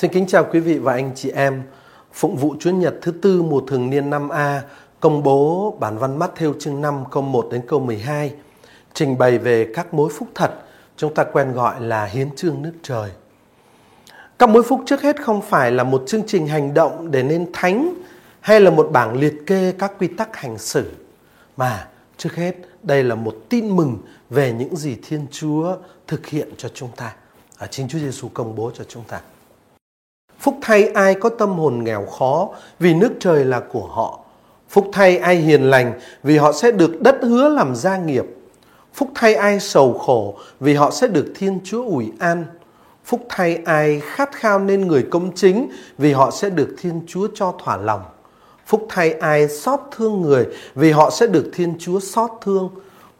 Xin kính chào quý vị và anh chị em. Phụng vụ Chúa Nhật thứ tư mùa thường niên năm A công bố bản văn Mát-thêu chương 5 câu 1 đến câu 12 trình bày về các mối phúc thật, chúng ta quen gọi là hiến chương nước trời. Các mối phúc trước hết không phải là một chương trình hành động để nên thánh hay là một bảng liệt kê các quy tắc hành xử, mà trước hết đây là một tin mừng về những gì Thiên Chúa thực hiện cho chúng ta, chính Chúa Giêsu công bố cho chúng ta. Phúc thay ai có tâm hồn nghèo khó, vì nước trời là của họ. Phúc thay ai hiền lành, vì họ sẽ được đất hứa làm gia nghiệp. Phúc thay ai sầu khổ, vì họ sẽ được Thiên Chúa ủi an. Phúc thay ai khát khao nên người công chính, vì họ sẽ được Thiên Chúa cho thỏa lòng. Phúc thay ai xót thương người, vì họ sẽ được Thiên Chúa xót thương.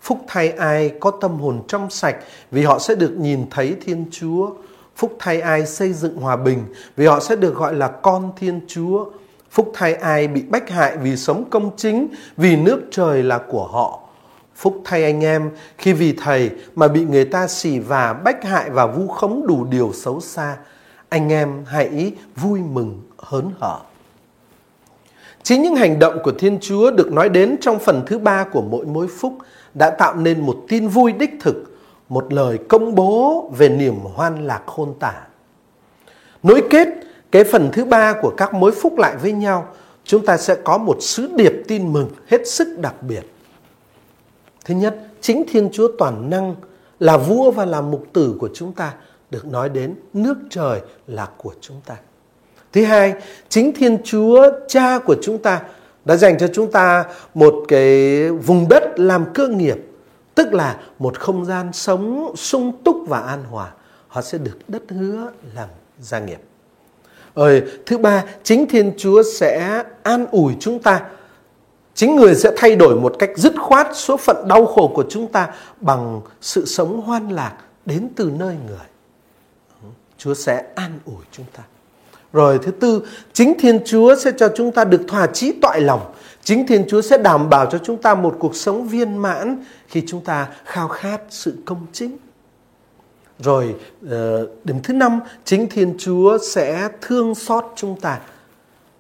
Phúc thay ai có tâm hồn trong sạch, vì họ sẽ được nhìn thấy Thiên Chúa. Phúc thay ai xây dựng hòa bình, vì họ sẽ được gọi là con Thiên Chúa. Phúc thay ai bị bách hại vì sống công chính, vì nước trời là của họ. Phúc thay anh em khi vì Thầy mà bị người ta xỉ vả, bách hại và vu khống đủ điều xấu xa. Anh em hãy vui mừng hớn hở. Chính những hành động của Thiên Chúa được nói đến trong phần thứ 3 của mỗi mối phúc đã tạo nên một tin vui đích thực, một lời công bố về niềm hoan lạc khôn tả. Nối kết cái phần thứ 3 của các mối phúc lại với nhau, chúng ta sẽ có một sứ điệp tin mừng hết sức đặc biệt. Thứ nhất, chính Thiên Chúa toàn năng là vua và là mục tử của chúng ta, được nói đến nước trời là của chúng ta. Thứ hai, chính Thiên Chúa Cha của chúng ta đã dành cho chúng ta một cái vùng đất làm cơ nghiệp, tức là một không gian sống sung túc và an hòa. Họ sẽ được đất hứa làm gia nghiệp. Thứ ba, chính Thiên Chúa sẽ an ủi chúng ta. Chính Người sẽ thay đổi một cách dứt khoát số phận đau khổ của chúng ta bằng sự sống hoan lạc đến từ nơi Người. Chúa sẽ an ủi chúng ta. Rồi thứ tư, chính Thiên Chúa sẽ cho chúng ta được thỏa chí toại lòng. Chính Thiên Chúa sẽ đảm bảo cho chúng ta một cuộc sống viên mãn khi chúng ta khao khát sự công chính. Rồi điểm thứ năm, chính Thiên Chúa sẽ thương xót chúng ta,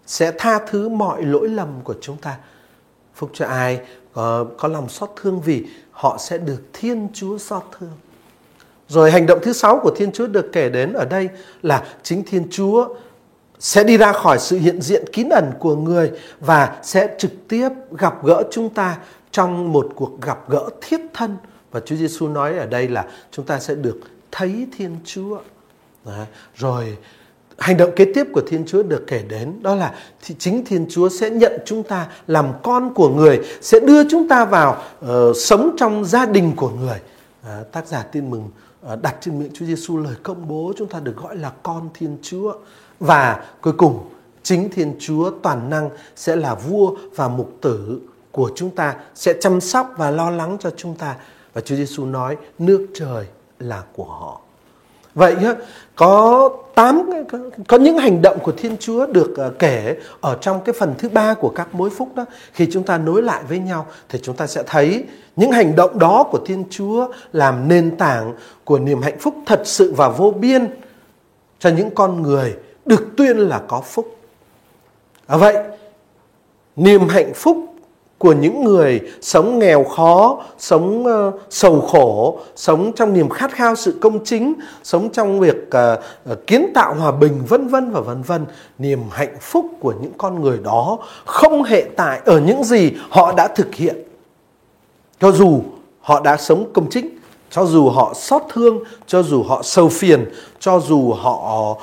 sẽ tha thứ mọi lỗi lầm của chúng ta. Phúc cho ai có lòng xót thương, vì họ sẽ được Thiên Chúa xót thương. Rồi hành động thứ 6 của Thiên Chúa được kể đến ở đây là chính Thiên Chúa sẽ đi ra khỏi sự hiện diện kín ẩn của Người và sẽ trực tiếp gặp gỡ chúng ta trong một cuộc gặp gỡ thiết thân. Và Chúa Giêsu nói ở đây là chúng ta sẽ được thấy Thiên Chúa. Rồi hành động kế tiếp của Thiên Chúa được kể đến, đó là chính Thiên Chúa sẽ nhận chúng ta làm con của Người, sẽ đưa chúng ta vào sống trong gia đình của Người. Tác giả tin mừng đặt trên miệng Chúa Giêsu lời công bố chúng ta được gọi là con Thiên Chúa. Và cuối cùng, chính Thiên Chúa toàn năng sẽ là vua và mục tử của chúng ta, sẽ chăm sóc và lo lắng cho chúng ta. Và Chúa Giêsu nói nước trời là của họ. Vậy có những hành động của Thiên Chúa được kể ở trong cái phần thứ 3 của các mối phúc đó. Khi chúng ta nối lại với nhau thì chúng ta sẽ thấy những hành động đó của Thiên Chúa làm nền tảng của niềm hạnh phúc thật sự và vô biên cho những con người được tuyên là có phúc. Vậy niềm hạnh phúc của những người sống nghèo khó, sống sầu khổ, sống trong niềm khát khao sự công chính, sống trong việc kiến tạo hòa bình vân vân và vân vân, niềm hạnh phúc của những con người đó không hề tại ở những gì họ đã thực hiện. Cho dù họ đã sống công chính, cho dù họ xót thương, cho dù họ sầu phiền, cho dù họ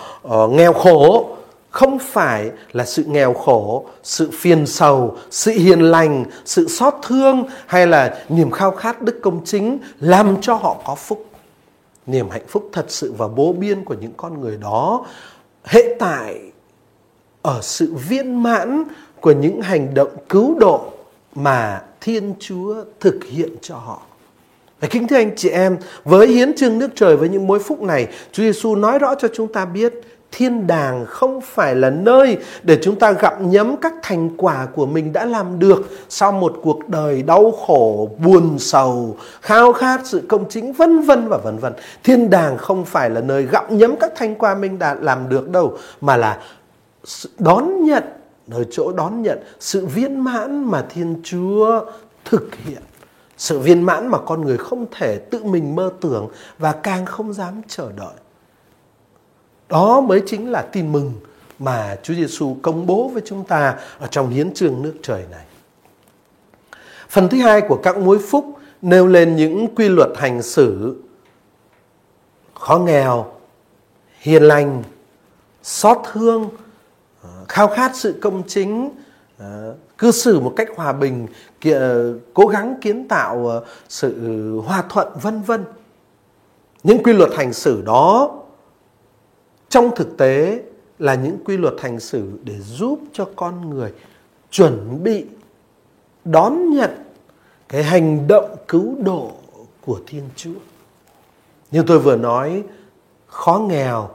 nghèo khổ, không phải là sự nghèo khổ, sự phiền sầu, sự hiền lành, sự xót thương hay là niềm khao khát đức công chính làm cho họ có phúc. Niềm hạnh phúc thật sự và vô biên của những con người đó hệ tại ở sự viên mãn của những hành động cứu độ mà Thiên Chúa thực hiện cho họ. Kính thưa anh chị em, với hiến chương nước trời, với những mối phúc này, Chúa Giêsu nói rõ cho chúng ta biết Thiên đàng không phải là nơi để chúng ta gặm nhấm các thành quả của mình đã làm được sau một cuộc đời đau khổ, buồn sầu, khao khát sự công chính vân vân và vân vân. Thiên đàng không phải là nơi gặm nhấm các thành quả mình đã làm được đâu, mà là đón nhận, nơi chỗ đón nhận sự viên mãn mà Thiên Chúa thực hiện. Sự viên mãn mà con người không thể tự mình mơ tưởng và càng không dám chờ đợi. Đó mới chính là tin mừng mà Chúa Giêsu công bố với chúng ta ở trong hiến chương nước trời này. Phần thứ hai của các muối phúc nêu lên những quy luật hành xử khó nghèo, hiền lành, xót thương, khao khát sự công chính, cư xử một cách hòa bình, cố gắng kiến tạo sự hòa thuận vân vân. Những quy luật hành xử đó trong thực tế là những quy luật hành xử để giúp cho con người chuẩn bị đón nhận cái hành động cứu độ của Thiên Chúa. Như tôi vừa nói, khó nghèo,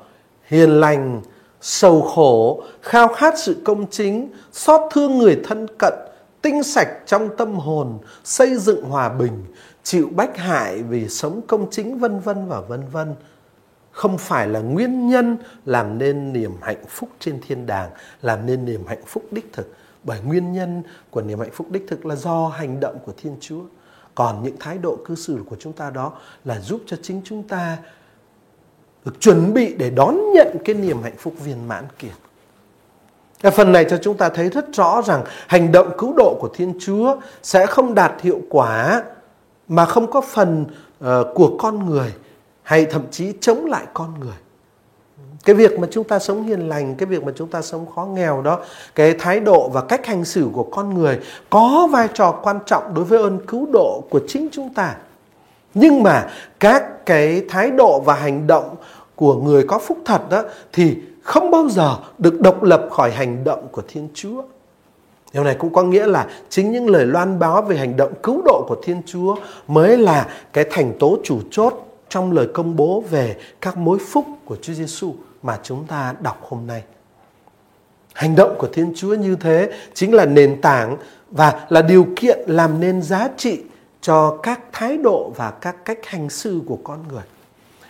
hiền lành, sầu khổ, khao khát sự công chính, xót thương người thân cận, tinh sạch trong tâm hồn, xây dựng hòa bình, chịu bách hại vì sống công chính vân vân và vân vân, không phải là nguyên nhân làm nên niềm hạnh phúc trên thiên đàng, làm nên niềm hạnh phúc đích thực. Bởi nguyên nhân của niềm hạnh phúc đích thực là do hành động của Thiên Chúa. Còn những thái độ cư xử của chúng ta đó là giúp cho chính chúng ta được chuẩn bị để đón nhận cái niềm hạnh phúc viên mãn kia. Cái phần này cho chúng ta thấy rất rõ rằng hành động cứu độ của Thiên Chúa sẽ không đạt hiệu quả mà không có phần của con người, hay thậm chí chống lại con người. Cái việc mà chúng ta sống hiền lành, cái việc mà chúng ta sống khó nghèo đó, cái thái độ và cách hành xử của con người có vai trò quan trọng đối với ơn cứu độ của chính chúng ta. Nhưng mà các cái thái độ và hành động của người có phúc thật đó thì không bao giờ được độc lập khỏi hành động của Thiên Chúa. Điều này cũng có nghĩa là chính những lời loan báo về hành động cứu độ của Thiên Chúa mới là cái thành tố chủ chốt trong lời công bố về các mối phúc của Chúa Giêsu mà chúng ta đọc hôm nay. Hành động của Thiên Chúa như thế chính là nền tảng và là điều kiện làm nên giá trị cho các thái độ và các cách hành xử của con người.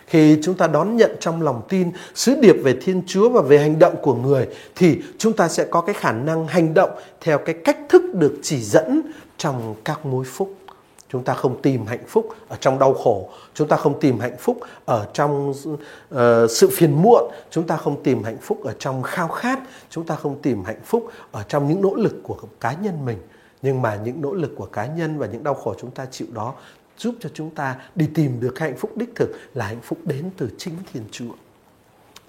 Khi chúng ta đón nhận trong lòng tin sứ điệp về Thiên Chúa và về hành động của người thì chúng ta sẽ có cái khả năng hành động theo cái cách thức được chỉ dẫn trong các mối phúc. Chúng ta không tìm hạnh phúc ở trong đau khổ, chúng ta không tìm hạnh phúc ở trong sự phiền muộn, chúng ta không tìm hạnh phúc ở trong khao khát, chúng ta không tìm hạnh phúc ở trong những nỗ lực của cá nhân mình. Nhưng mà những nỗ lực của cá nhân và những đau khổ chúng ta chịu đó giúp cho chúng ta đi tìm được hạnh phúc đích thực là hạnh phúc đến từ chính Thiên Chúa.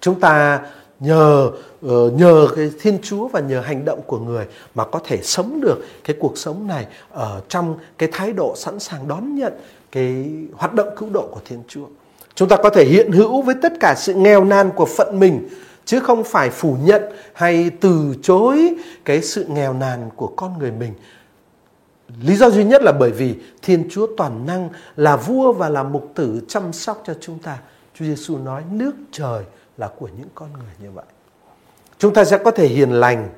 Chúng ta nhờ cái Thiên Chúa và nhờ hành động của người mà có thể sống được cái cuộc sống này ở trong cái thái độ sẵn sàng đón nhận cái hoạt động cứu độ của Thiên Chúa. Chúng ta có thể hiện hữu với tất cả sự nghèo nan của phận mình chứ không phải phủ nhận hay từ chối cái sự nghèo nàn của con người mình. Lý do duy nhất là bởi vì Thiên Chúa toàn năng là vua và là mục tử chăm sóc cho chúng ta. Chúa Giêsu nói nước trời là của những con người như vậy. Chúng ta sẽ có thể hiền lành,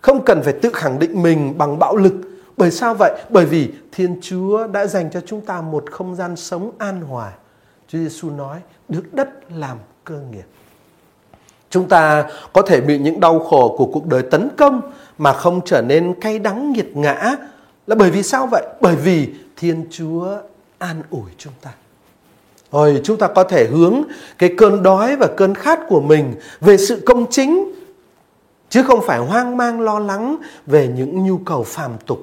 không cần phải tự khẳng định mình bằng bạo lực. Bởi sao vậy? Bởi vì Thiên Chúa đã dành cho chúng ta một không gian sống an hòa. Chúa Giêsu nói được đất làm cơ nghiệp. Chúng ta có thể bị những đau khổ của cuộc đời tấn công mà không trở nên cay đắng nghiệt ngã. Là bởi vì sao vậy? Bởi vì Thiên Chúa an ủi chúng ta. Rồi chúng ta có thể hướng cái cơn đói và cơn khát của mình về sự công chính, chứ không phải hoang mang lo lắng về những nhu cầu phàm tục.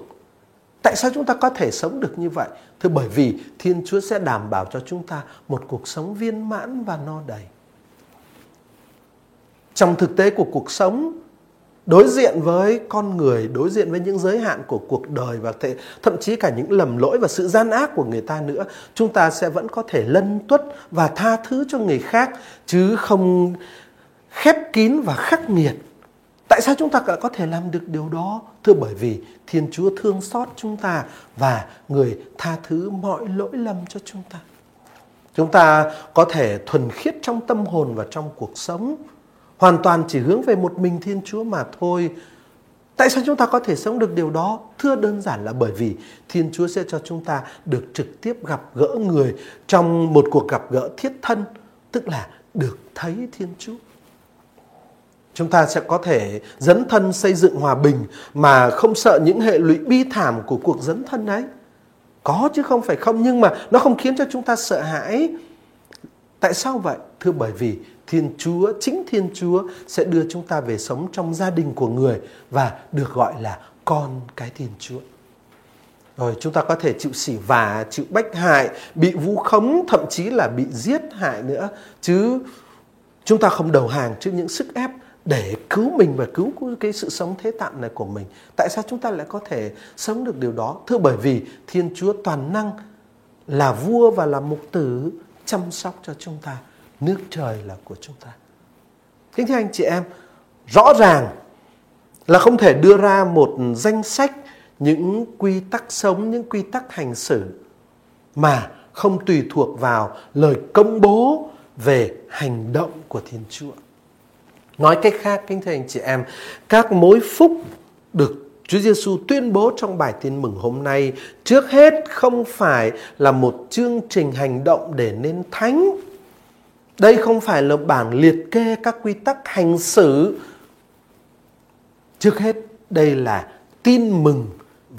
Tại sao chúng ta có thể sống được như vậy? Thưa bởi vì Thiên Chúa sẽ đảm bảo cho chúng ta một cuộc sống viên mãn và no đầy. Trong thực tế của cuộc sống, đối diện với con người, đối diện với những giới hạn của cuộc đời và thậm chí cả những lầm lỗi và sự gian ác của người ta nữa, chúng ta sẽ vẫn có thể lân tuất và tha thứ cho người khác chứ không khép kín và khắc nghiệt. Tại sao chúng ta lại có thể làm được điều đó? Thưa bởi vì Thiên Chúa thương xót chúng ta và người tha thứ mọi lỗi lầm cho chúng ta. Chúng ta có thể thuần khiết trong tâm hồn và trong cuộc sống, hoàn toàn chỉ hướng về một mình Thiên Chúa mà thôi. Tại sao chúng ta có thể sống được điều đó? Thưa đơn giản là bởi vì Thiên Chúa sẽ cho chúng ta được trực tiếp gặp gỡ người trong một cuộc gặp gỡ thiết thân, tức là được thấy Thiên Chúa. Chúng ta sẽ có thể dấn thân xây dựng hòa bình mà không sợ những hệ lụy bi thảm của cuộc dấn thân ấy. Có chứ không phải không, nhưng mà nó không khiến cho chúng ta sợ hãi. Tại sao vậy? Thưa bởi vì Thiên Chúa, chính Thiên Chúa sẽ đưa chúng ta về sống trong gia đình của người và được gọi là con cái Thiên Chúa. Rồi chúng ta có thể chịu sỉ vả, chịu bách hại, bị vu khống, thậm chí là bị giết hại nữa. Chứ chúng ta không đầu hàng trước những sức ép để cứu mình và cứu cái sự sống thế tạm này của mình. Tại sao chúng ta lại có thể sống được điều đó? Thưa bởi vì Thiên Chúa toàn năng là vua và là mục tử chăm sóc cho chúng ta. Nước trời là của chúng ta. Kính thưa anh chị em, rõ ràng là không thể đưa ra một danh sách những quy tắc sống, những quy tắc hành xử mà không tùy thuộc vào lời công bố về hành động của Thiên Chúa. Nói cách khác, kính thưa anh chị em, các mối phúc được Chúa Giêsu tuyên bố trong bài Tin Mừng hôm nay trước hết không phải là một chương trình hành động để nên thánh. Đây không phải là bản liệt kê các quy tắc hành xử. Trước hết, đây là tin mừng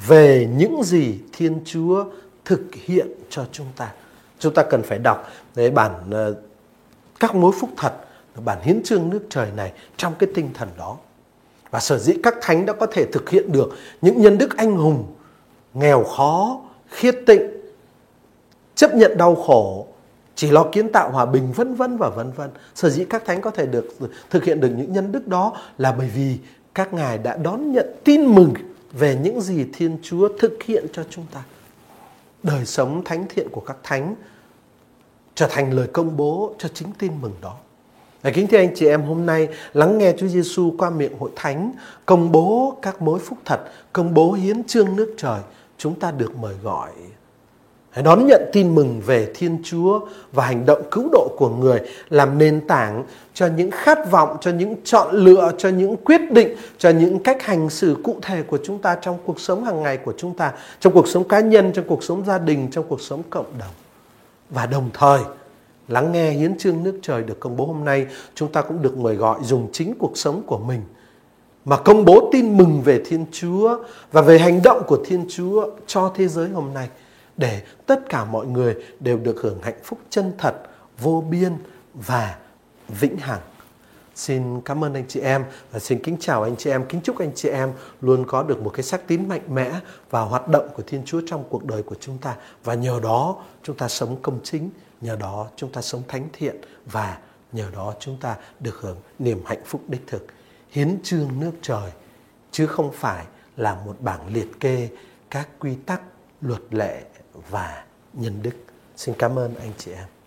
về những gì Thiên Chúa thực hiện cho chúng ta. Chúng ta cần phải đọc bản các mối phúc thật, bản hiến chương nước trời này trong cái tinh thần đó. Và sở dĩ các thánh đã có thể thực hiện được những nhân đức anh hùng, nghèo khó, khiết tịnh, chấp nhận đau khổ, chỉ lo kiến tạo hòa bình vân vân và vân vân. Sở dĩ các thánh có thể thực hiện được những nhân đức đó là bởi vì các ngài đã đón nhận tin mừng về những gì Thiên Chúa thực hiện cho chúng ta. Đời sống thánh thiện của các thánh trở thành lời công bố cho chính tin mừng đó. Kính thưa anh chị em, hôm nay lắng nghe Chúa Giêsu qua miệng hội thánh công bố các mối phúc thật, công bố hiến chương nước trời, chúng ta được mời gọi hãy đón nhận tin mừng về Thiên Chúa và hành động cứu độ của người làm nền tảng cho những khát vọng, cho những chọn lựa, cho những quyết định, cho những cách hành xử cụ thể của chúng ta trong cuộc sống hàng ngày của chúng ta, trong cuộc sống cá nhân, trong cuộc sống gia đình, trong cuộc sống cộng đồng. Và đồng thời, lắng nghe hiến chương nước trời được công bố hôm nay, chúng ta cũng được mời gọi dùng chính cuộc sống của mình mà công bố tin mừng về Thiên Chúa và về hành động của Thiên Chúa cho thế giới hôm nay, để tất cả mọi người đều được hưởng hạnh phúc chân thật, vô biên và vĩnh hằng. Xin cảm ơn anh chị em và xin kính chào anh chị em, kính chúc anh chị em luôn có được một cái xác tín mạnh mẽ vào hoạt động của Thiên Chúa trong cuộc đời của chúng ta. Và nhờ đó chúng ta sống công chính, nhờ đó chúng ta sống thánh thiện và nhờ đó chúng ta được hưởng niềm hạnh phúc đích thực. Hiến chương nước trời chứ không phải là một bảng liệt kê các quy tắc, luật lệ và nhân đức. Xin cảm ơn anh chị em.